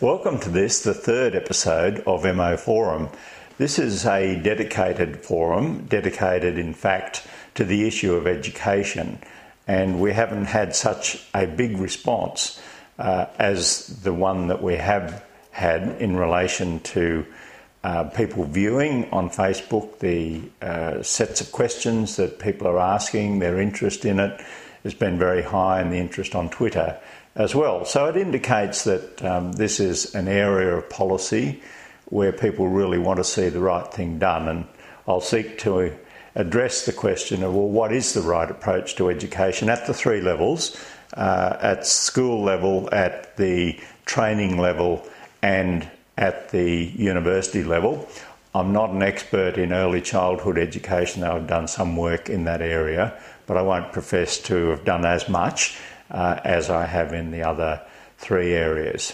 Welcome to this, the third episode of MO Forum. This is a dedicated forum, dedicated in fact to the issue of education, and we haven't had such a big response as the one that we have had in relation to people viewing on Facebook, the sets of questions that people are asking, their interest in it has been very high, and the interest on Twitter as well. So it indicates that this is an area of policy where people really want to see the right thing done, and I'll seek to address the question of, well, what is the right approach to education at the three levels, at school level, at the training level and at the university level. I'm not an expert in early childhood education, though I've done some work in that area, but I won't profess to have done as much as I have in the other three areas.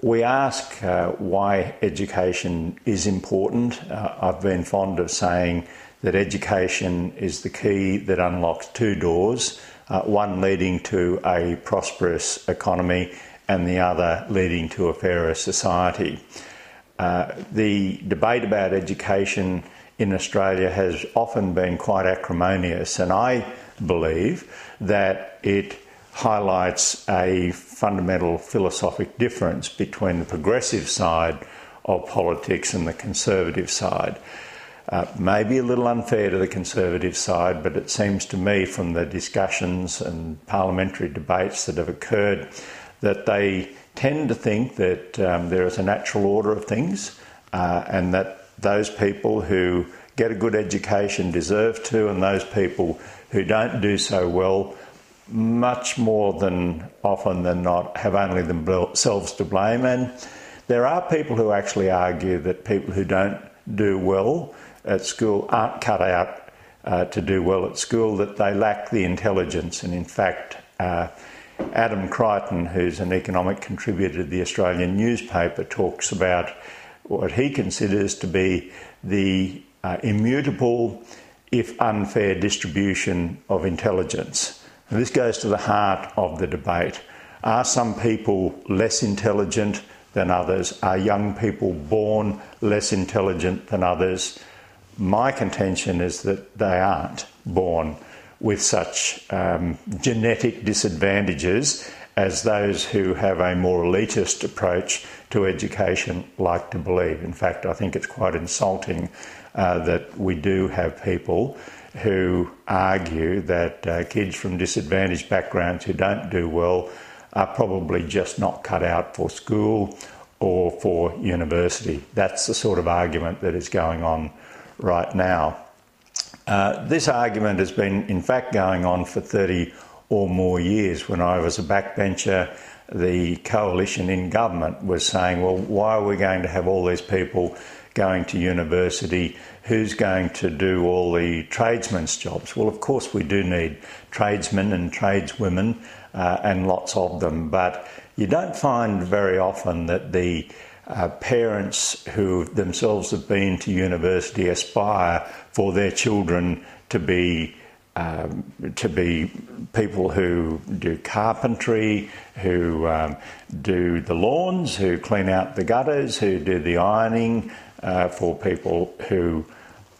We ask why education is important. I've been fond of saying that education is the key that unlocks two doors, one leading to a prosperous economy and the other leading to a fairer society. The debate about education in Australia has often been quite acrimonious, and I believe that it highlights a fundamental philosophic difference between the progressive side of politics and the conservative side. Maybe a little unfair to the conservative side, but it seems to me from the discussions and parliamentary debates that have occurred that they tend to think that there is a natural order of things and that those people who get a good education deserve to, and those people who don't do so well, much more than often than not, have only themselves to blame. And there are people who actually argue that people who don't do well at school aren't cut out to do well at school, that they lack the intelligence. And in fact, Adam Crichton, who's an economic contributor to the Australian newspaper, talks about what he considers to be the immutable, if unfair, distribution of intelligence. And this goes to the heart of the debate. Are some people less intelligent than others? Are young people born less intelligent than others? My contention is that they aren't born with such genetic disadvantages as those who have a more elitist approach to education like to believe. In fact, I think it's quite insulting that we do have people who argue that kids from disadvantaged backgrounds who don't do well are probably just not cut out for school or for university. That's the sort of argument that is going on right now. This argument has been, in fact, going on for 30 or more years. When I was a backbencher, the coalition in government was saying, well, why are we going to have all these people going to university? Who's going to do all the tradesmen's jobs? Well, of course we do need tradesmen and tradeswomen and lots of them, but you don't find very often that the parents who themselves have been to university aspire for their children to be people who do carpentry, who do the lawns, who clean out the gutters, who do the ironing for people who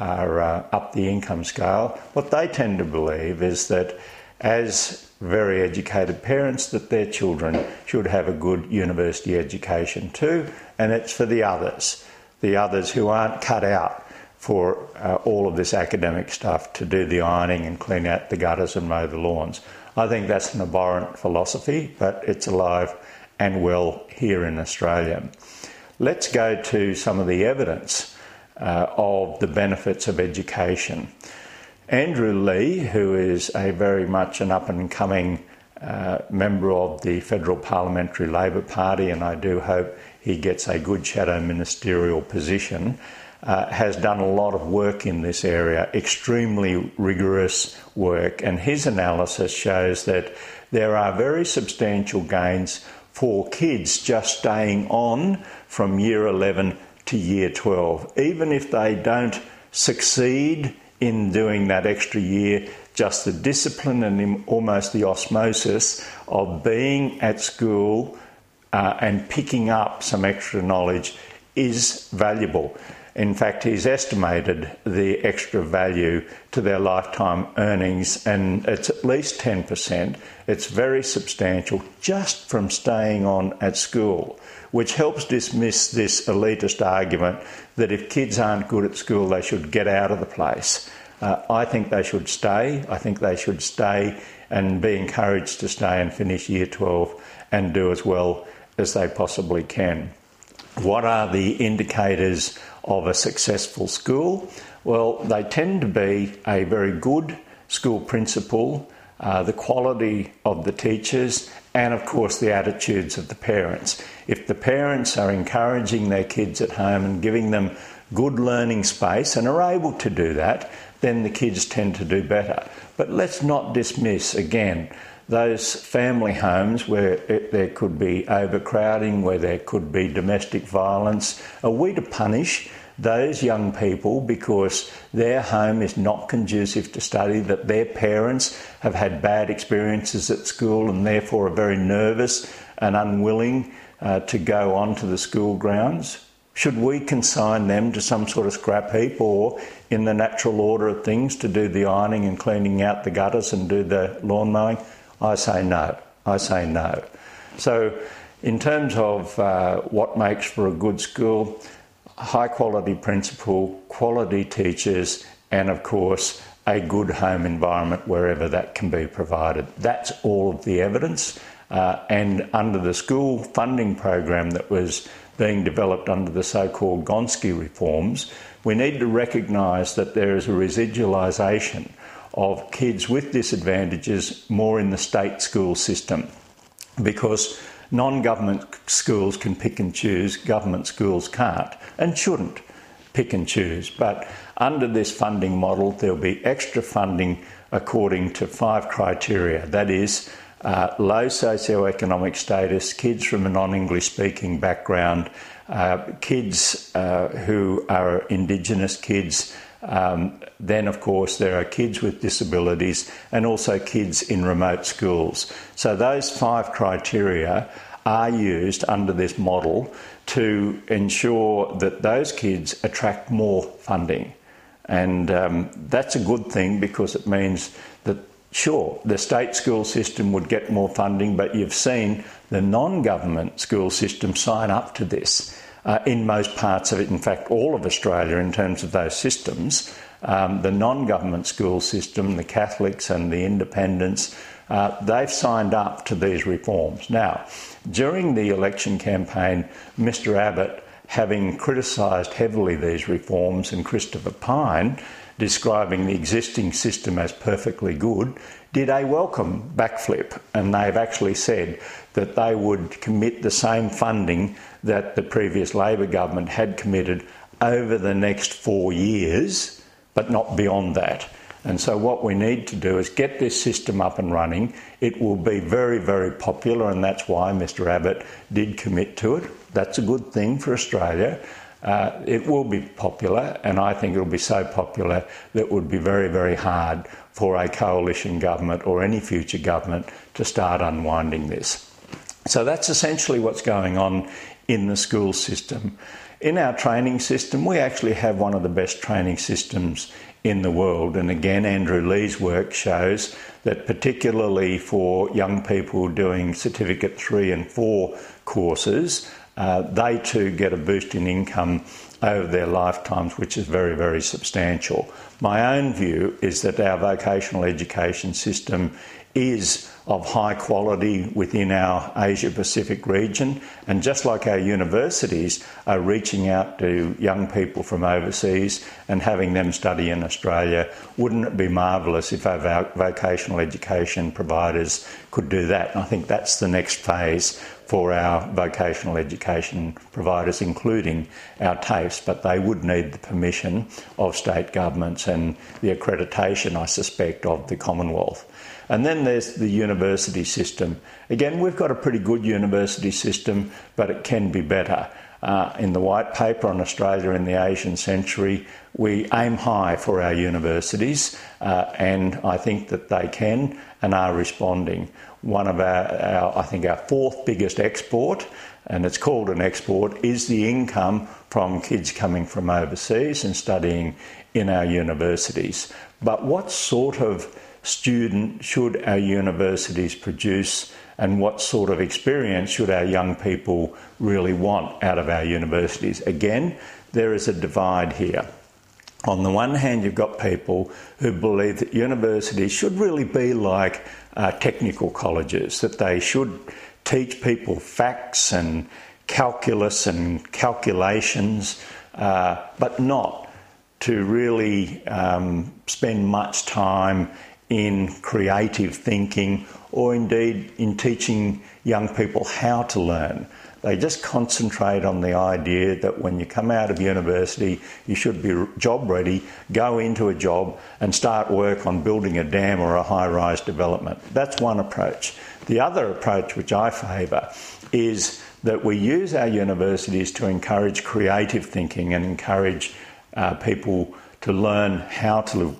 are up the income scale. What they tend to believe is that as very educated parents, that their children should have a good university education too, and it's for the others who aren't cut out for all of this academic stuff, to do the ironing and clean out the gutters and mow the lawns. I think that's an abhorrent philosophy, but it's alive and well here in Australia. Let's go to some of the evidence of the benefits of education. Andrew Lee, who is a very much an up-and-coming member of the Federal Parliamentary Labor Party, and I do hope he gets a good shadow ministerial position, has done a lot of work in this area, extremely rigorous work, and his analysis shows that there are very substantial gains for kids just staying on from year 11 to year 12. Even if they don't succeed in doing that extra year, just the discipline and almost the osmosis of being at school and picking up some extra knowledge is valuable. In fact, he's estimated the extra value to their lifetime earnings, and it's at least 10%. It's very substantial just from staying on at school, which helps dismiss this elitist argument that if kids aren't good at school, they should get out of the place. I think they should stay. I think they should stay and be encouraged to stay and finish Year 12 and do as well as they possibly can. What are the indicators of a successful school? Well, they tend to be a very good school principal, the quality of the teachers, and of course the attitudes of the parents. If the parents are encouraging their kids at home and giving them good learning space and are able to do that, then the kids tend to do better. But let's not dismiss, again, those family homes where there could be overcrowding, where there could be domestic violence. Are we to punish those young people because their home is not conducive to study, that their parents have had bad experiences at school and therefore are very nervous and unwilling to go on to the school grounds? Should we consign them to some sort of scrap heap, or in the natural order of things to do the ironing and cleaning out the gutters and do the lawn mowing? I say no. I say no. So in terms of what makes for a good school, high quality principal, quality teachers, and of course a good home environment wherever that can be provided. That's all of the evidence. And under the school funding program that was being developed under the so-called Gonski reforms, we need to recognise that there is a residualisation of kids with disadvantages more in the state school system, because non-government schools can pick and choose, government schools can't and shouldn't pick and choose. But under this funding model, there'll be extra funding according to 5 criteria. That is, low socioeconomic status, kids from a non-English speaking background, kids who are Indigenous kids, then of course there are kids with disabilities and also kids in remote schools. So those 5 criteria are used under this model to ensure that those kids attract more funding. And that's a good thing, because it means that sure, the state school system would get more funding, but you've seen the non-government school system sign up to this in most parts of it, in fact all of Australia in terms of those systems. The non-government school system, the Catholics and the independents, they've signed up to these reforms. Now, during the election campaign, Mr Abbott, having criticised heavily these reforms, and Christopher Pyne, describing the existing system as perfectly good, did a welcome backflip, and they've actually said that they would commit the same funding that the previous Labor government had committed over the next 4 years, but not beyond that. And so what we need to do is get this system up and running. It will be very, very popular, and that's why Mr Abbott did commit to it. That's a good thing for Australia. It will be popular, and I think it will be so popular that it would be very, very hard for a coalition government or any future government to start unwinding this. So that's essentially what's going on in the school system. In our training system, we actually have one of the best training systems in the world, and again Andrew Lee's work shows that particularly for young people doing Certificate 3 and 4 courses, they too get a boost in income over their lifetimes, which is very, very substantial. My own view is that our vocational education system is of high quality within our Asia Pacific region, and just like our universities are reaching out to young people from overseas and having them study in Australia, wouldn't it be marvellous if our vocational education providers could do that? And I think that's the next phase for our vocational education providers, including our TAFEs, but they would need the permission of state governments and the accreditation, I suspect, of the Commonwealth. And then there's the university system. Again, we've got a pretty good university system, but it can be better. In the white paper on Australia in the Asian century, we aim high for our universities, and I think that they can and are responding. One of our I think our 4th biggest export and it's called an export, is the income from kids coming from overseas and studying in our universities. But what sort of student should our universities produce, and what sort of experience should our young people really want out of our universities? Again, there is a divide here. On the one hand, you've got people who believe that universities should really be like technical colleges, that they should teach people facts and calculus and calculations, but not to really spend much time in creative thinking or indeed in teaching young people how to learn. They just concentrate on the idea that when you come out of university, you should be job ready, go into a job and start work on building a dam or a high-rise development. That's one approach. The other approach, which I favour, is that we use our universities to encourage creative thinking and encourage people to learn how to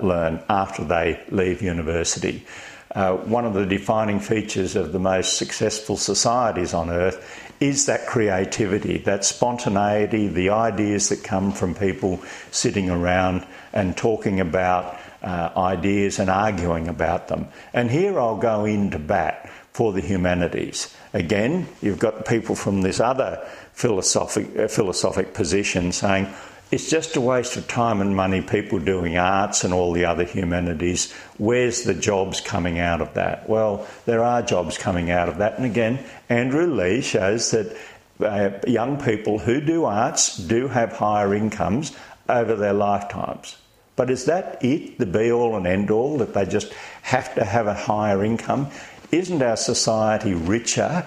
learn after they leave university. One of the defining features of the most successful societies on earth is that creativity, that spontaneity, the ideas that come from people sitting around and talking about ideas and arguing about them. And here I'll go into bat for the humanities. Again, you've got people from this other philosophic position saying, it's just a waste of time and money, people doing arts and all the other humanities. Where's the jobs coming out of that? Well, there are jobs coming out of that. And again, Andrew Lee shows that young people who do arts do have higher incomes over their lifetimes. But is that it, the be-all and end-all, that they just have to have a higher income? Isn't our society richer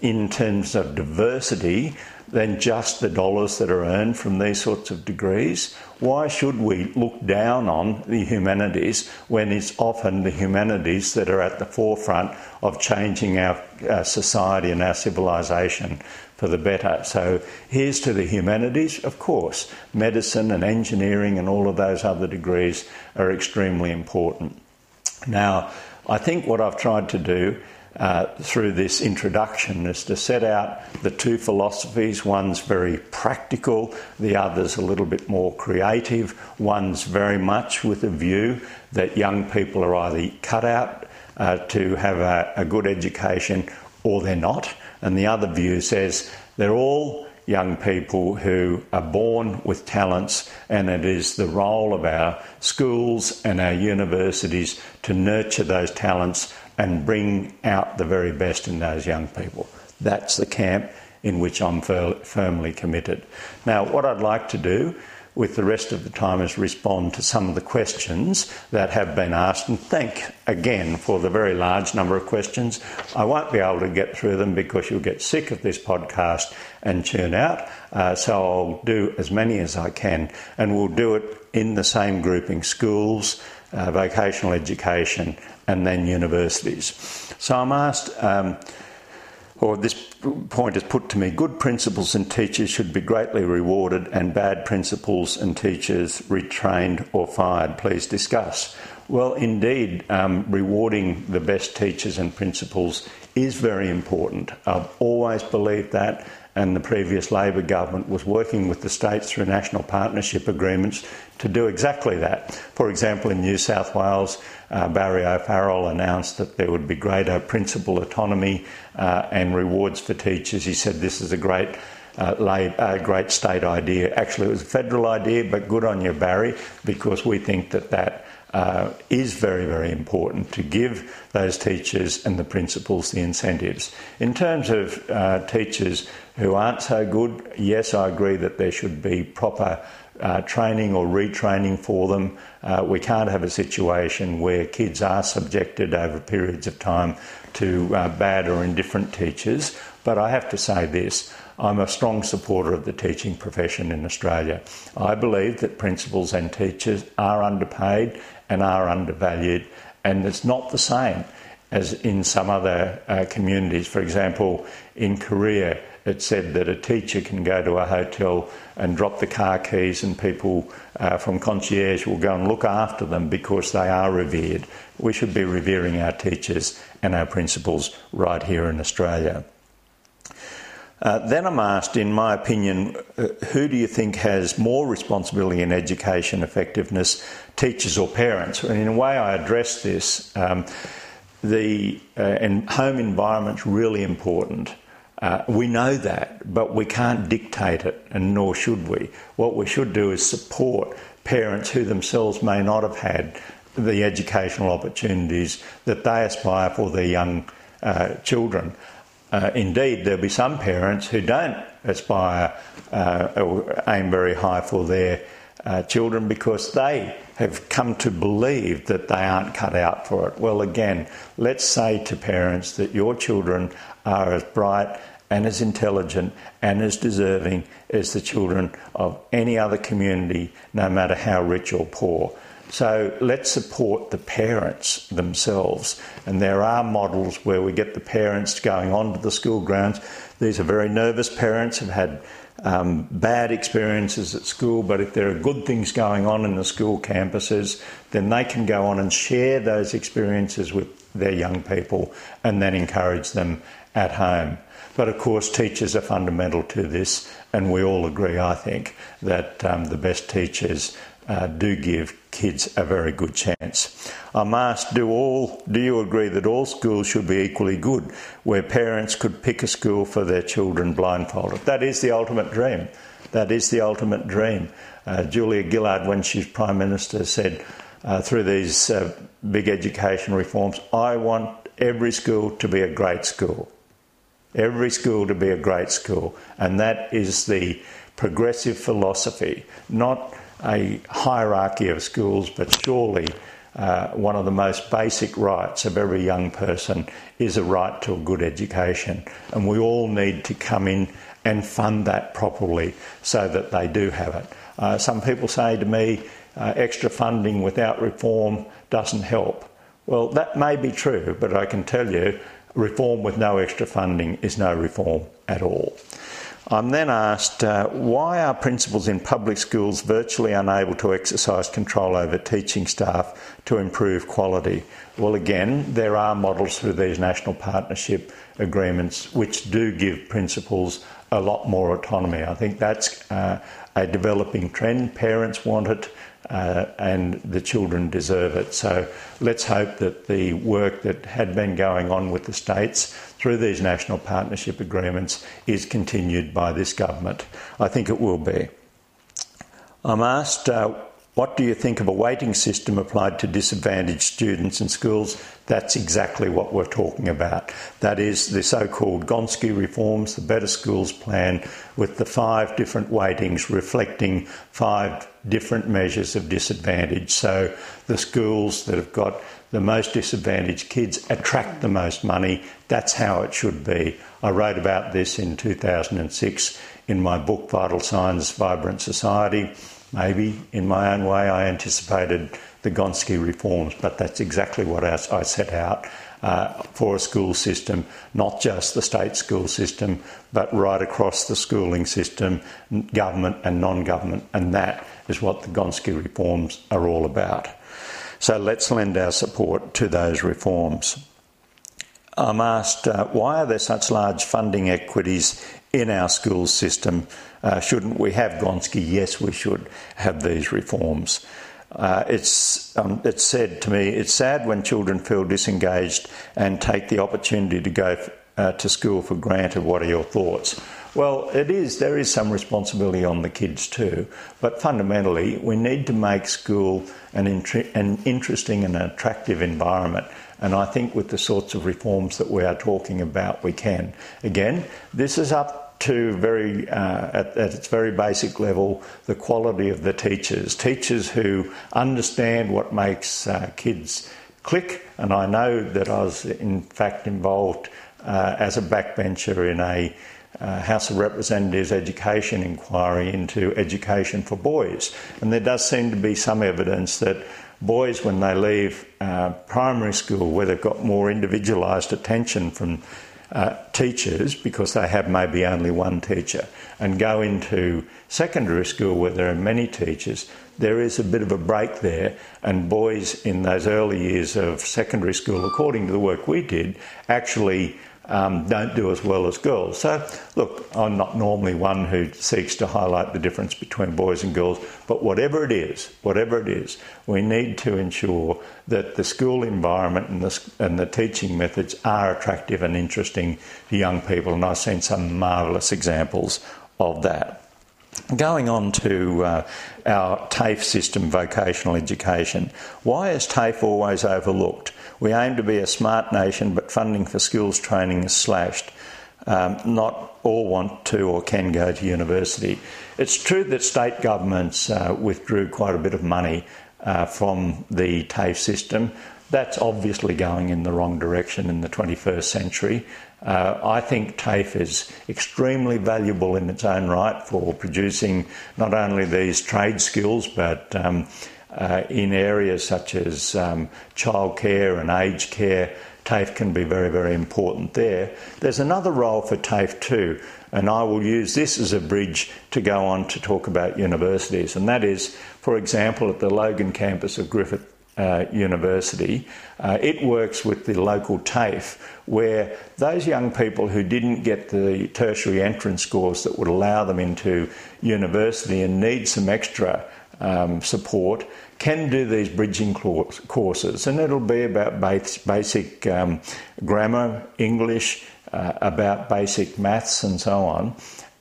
in terms of diversity than just the dollars that are earned from these sorts of degrees? Why should we look down on the humanities when it's often the humanities that are at the forefront of changing our society and our civilisation for the better? So here's to the humanities. Of course, medicine and engineering and all of those other degrees are extremely important. Now, I think what I've tried to do through this introduction is to set out the two philosophies. One's very practical, the other's a little bit more creative. One's very much with a view that young people are either cut out to have a good education or they're not. And the other view says they're all young people who are born with talents, and it is the role of our schools and our universities to nurture those talents and bring out the very best in those young people. That's the camp in which I'm firmly committed. Now, what I'd like to do with the rest of the time is respond to some of the questions that have been asked, and thank again for the very large number of questions. I won't be able to get through them because you'll get sick of this podcast and tune out, so I'll do as many as I can, and we'll do it in the same grouping: schools, vocational education, and then universities. So I'm asked, or this point is put to me, good principals and teachers should be greatly rewarded and bad principals and teachers retrained or fired. Please discuss. Well, indeed, rewarding the best teachers and principals is very important. I've always believed that, and the previous Labor government was working with the states through national partnership agreements to do exactly that. For example, in New South Wales, Barry O'Farrell announced that there would be greater principal autonomy and rewards for teachers. He said this is a great state idea. Actually, it was a federal idea, but good on you, Barry, because we think that is very, very important to give those teachers and the principals the incentives. In terms of teachers who aren't so good, yes, I agree that there should be proper training or retraining for them. We can't have a situation where kids are subjected over periods of time to bad or indifferent teachers. But I have to say this: I'm a strong supporter of the teaching profession in Australia. I believe that principals and teachers are underpaid and are undervalued, and it's not the same as in some other communities. For example, in Korea, it said that a teacher can go to a hotel and drop the car keys, and people from concierge will go and look after them because they are revered. We should be revering our teachers and our principals right here in Australia. Then I'm asked, in my opinion, who do you think has more responsibility in education effectiveness, teachers or parents? And in a way I address this, and home environment's really important. We know that, but we can't dictate it, and nor should we. What we should do is support parents who themselves may not have had the educational opportunities that they aspire for their young children. Indeed, there'll be some parents who don't aspire or aim very high for their children because they have come to believe that they aren't cut out for it. Well, again, let's say to parents that your children are as bright and as intelligent and as deserving as the children of any other community, no matter how rich or poor. So let's support the parents themselves. And there are models where we get the parents going onto the school grounds. These are very nervous parents who've had bad experiences at school, but if there are good things going on in the school campuses, then they can go on and share those experiences with their young people and then encourage them at home. But of course, teachers are fundamental to this, and we all agree, I think, that the best teachers do give kids a very good chance. I'm asked, do you agree that all schools should be equally good, where parents could pick a school for their children blindfolded? That is the ultimate dream. That is the ultimate dream. Julia Gillard, when she's Prime Minister, said through these big education reforms, I want every school to be a great school. Every school to be a great school. And that is the progressive philosophy, not a hierarchy of schools, but surely one of the most basic rights of every young person is a right to a good education. And we all need to come in and fund that properly so that they do have it. Some people say to me, extra funding without reform doesn't help. Well, that may be true, but I can tell you, reform with no extra funding is no reform at all. I'm then asked, why are principals in public schools virtually unable to exercise control over teaching staff to improve quality? Well, again, there are models through these national partnership agreements which do give principals a lot more autonomy. I think that's a developing trend. Parents want it and the children deserve it. So let's hope that the work that had been going on with the states through these national partnership agreements is continued by this government. I think it will be. I'm asked, what do you think of a weighting system applied to disadvantaged students in schools? That's exactly what we're talking about. That is the so-called Gonski reforms, the Better Schools Plan, with the 5 different weightings reflecting 5 different measures of disadvantage. So the schools that have got the most disadvantaged kids attract the most money. That's how it should be. I wrote about this in 2006 in my book, Vital Signs, Vibrant Society. Maybe, in my own way, I anticipated the Gonski reforms, but that's exactly what I set out for a school system, not just the state school system, but right across the schooling system, government and non-government, and that is what the Gonski reforms are all about. So let's lend our support to those reforms. I'm asked, why are there such large funding equities in our school system? Shouldn't we have Gonski? Yes, we should have these reforms. It's said to me, it's sad when children feel disengaged and take the opportunity to go to school for granted. What are your thoughts? Well, it is. There is some responsibility on the kids too, but fundamentally we need to make school an interesting and attractive environment. And I think with the sorts of reforms that we are talking about, we can. Again, this is up to at its very basic level, the quality of the teachers. Teachers who understand what makes kids click. And I know that I was, in fact, involved as a backbencher in a House of Representatives education inquiry into education for boys. And there does seem to be some evidence that boys, when they leave primary school, where they've got more individualised attention from teachers because they have maybe only one teacher, and go into secondary school where there are many teachers, there is a bit of a break there, and boys in those early years of secondary school, according to the work we did, actually don't do as well as girls. So, look, I'm not normally one who seeks to highlight the difference between boys and girls, but whatever it is, we need to ensure that the school environment and the teaching methods are attractive and interesting to young people, and I've seen some marvellous examples of that. Going on to our TAFE system, vocational education. Why is TAFE always overlooked? We aim to be a smart nation, but funding for skills training is slashed. Not all want to or can go to university. It's true that state governments withdrew quite a bit of money from the TAFE system. That's obviously going in the wrong direction in the 21st century. I think TAFE is extremely valuable in its own right for producing not only these trade skills, but in areas such as childcare and aged care. TAFE can be very, very important there. There's another role for TAFE too, and I will use this as a bridge to go on to talk about universities, and that is, for example, at the Logan campus of Griffith University, it works with the local TAFE, where those young people who didn't get the tertiary entrance scores that would allow them into university and need some extra support can do these bridging courses, and it'll be about basic grammar, English, about basic maths and so on,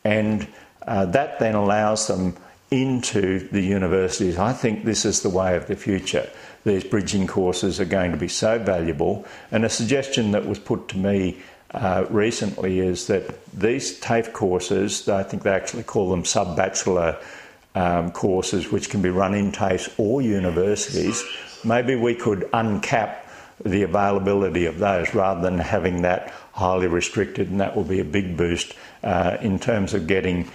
and that then allows them into the universities. I think this is the way of the future. These bridging courses are going to be so valuable, and a suggestion that was put to me recently is that these TAFE courses, I think they actually call them sub-bachelor courses, which can be run in TAFEs or universities, maybe we could uncap the availability of those rather than having that highly restricted, and that will be a big boost in terms of getting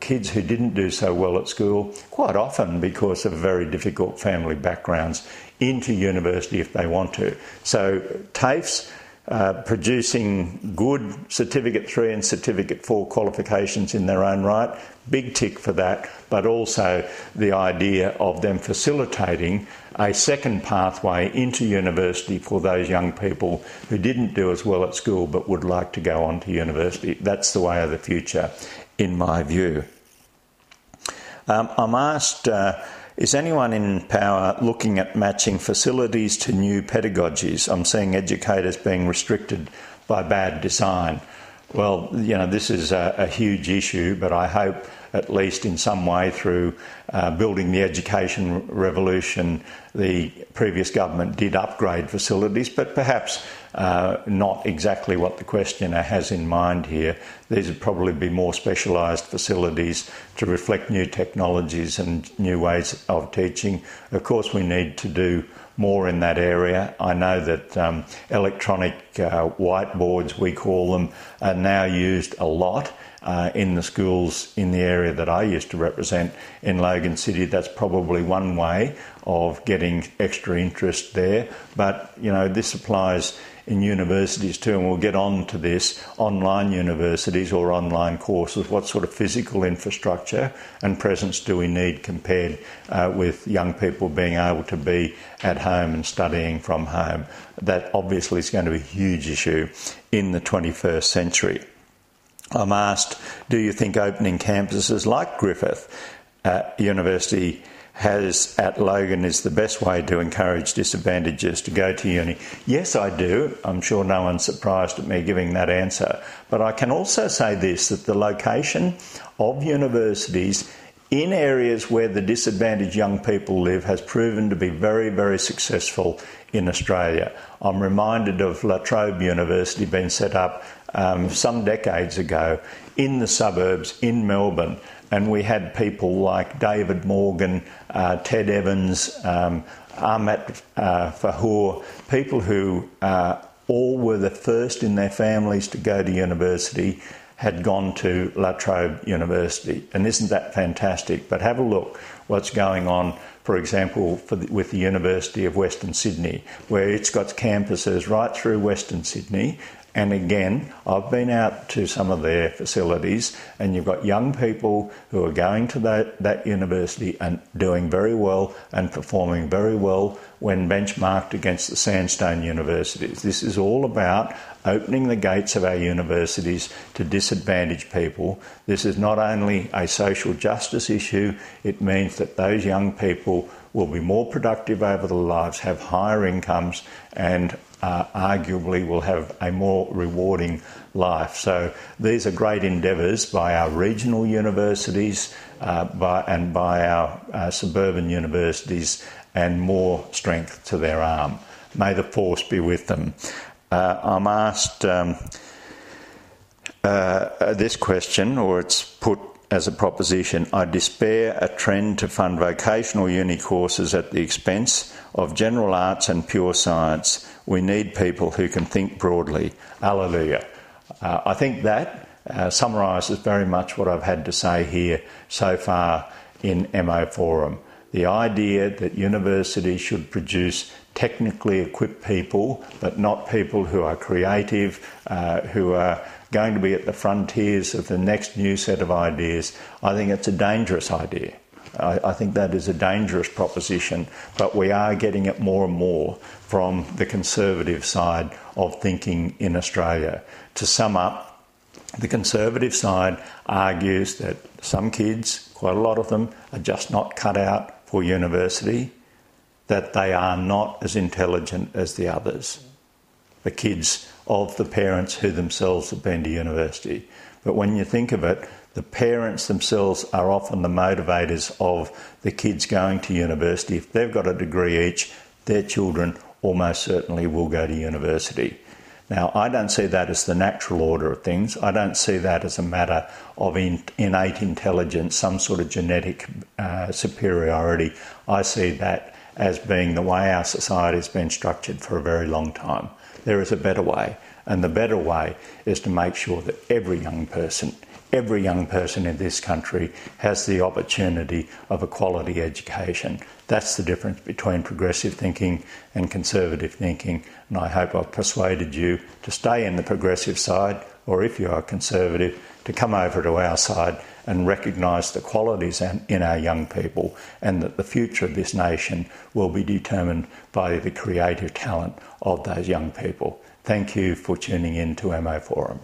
kids who didn't do so well at school, quite often because of very difficult family backgrounds, into university if they want to. So TAFEs, producing good Certificate 3 and Certificate 4 qualifications in their own right, big tick for that, but also the idea of them facilitating a second pathway into university for those young people who didn't do as well at school but would like to go on to university. That's the way of the future, in my view. I'm asked, is anyone in power looking at matching facilities to new pedagogies? I'm seeing educators being restricted by bad design. Well, you know, this is a huge issue, but I hope at least in some way through building the education revolution, the previous government did upgrade facilities, but perhaps not exactly what the questioner has in mind here. These would probably be more specialised facilities to reflect new technologies and new ways of teaching. Of course, we need to do more in that area. I know that electronic whiteboards, we call them, are now used a lot in the schools in the area that I used to represent in Logan City. That's probably one way of getting extra interest there. But, you know, this applies in universities too, and we'll get on to this, online universities or online courses. What sort of physical infrastructure and presence do we need compared with young people being able to be at home and studying from home? That obviously is going to be a huge issue in the 21st century. I'm asked, do you think opening campuses like Griffith University has at Logan is the best way to encourage disadvantages to go to uni? Yes, I do. I'm sure no one's surprised at me giving that answer. But I can also say this, that the location of universities in areas where the disadvantaged young people live has proven to be very, very successful in Australia. I'm reminded of La Trobe University being set up some decades ago in the suburbs in Melbourne, and we had people like David Morgan, Ted Evans, Ahmed Fahour, people who all were the first in their families to go to university, had gone to La Trobe University. And isn't that fantastic? But have a look what's going on, for example, with the University of Western Sydney, where it's got campuses right through Western Sydney, And again, I've been out to some of their facilities, and you've got young people who are going to that university and doing very well and performing very well when benchmarked against the Sandstone universities. This is all about opening the gates of our universities to disadvantaged people. This is not only a social justice issue, it means that those young people will be more productive over their lives, have higher incomes, and arguably will have a more rewarding life. So these are great endeavours by our regional universities and by our suburban universities, and more strength to their arm. May the force be with them. I'm asked this question, or it's put as a proposition: I despair a trend to fund vocational uni courses at the expense of general arts and pure science. We need people who can think broadly. Hallelujah. I think that summarises very much what I've had to say here so far in MO Forum. The idea that universities should produce technically equipped people, but not people who are creative, who are going to be at the frontiers of the next new set of ideas, I think it's a dangerous idea. I think that is a dangerous proposition, but we are getting it more and more from the conservative side of thinking in Australia. To sum up, the conservative side argues that some kids, quite a lot of them, are just not cut out for university, that they are not as intelligent as the others, the kids of the parents who themselves have been to university. But when you think of it, the parents themselves are often the motivators of the kids going to university. If they've got a degree each, their children almost certainly will go to university. Now, I don't see that as the natural order of things. I don't see that as a matter of innate intelligence, some sort of genetic superiority. I see that as being the way our society has been structured for a very long time. There is a better way, and the better way is to make sure that every young person in this country has the opportunity of a quality education. That's the difference between progressive thinking and conservative thinking, and I hope I've persuaded you to stay in the progressive side, or if you are conservative, to come over to our side and recognise the qualities in our young people, and that the future of this nation will be determined by the creative talent of those young people. Thank you for tuning in to MO Forum.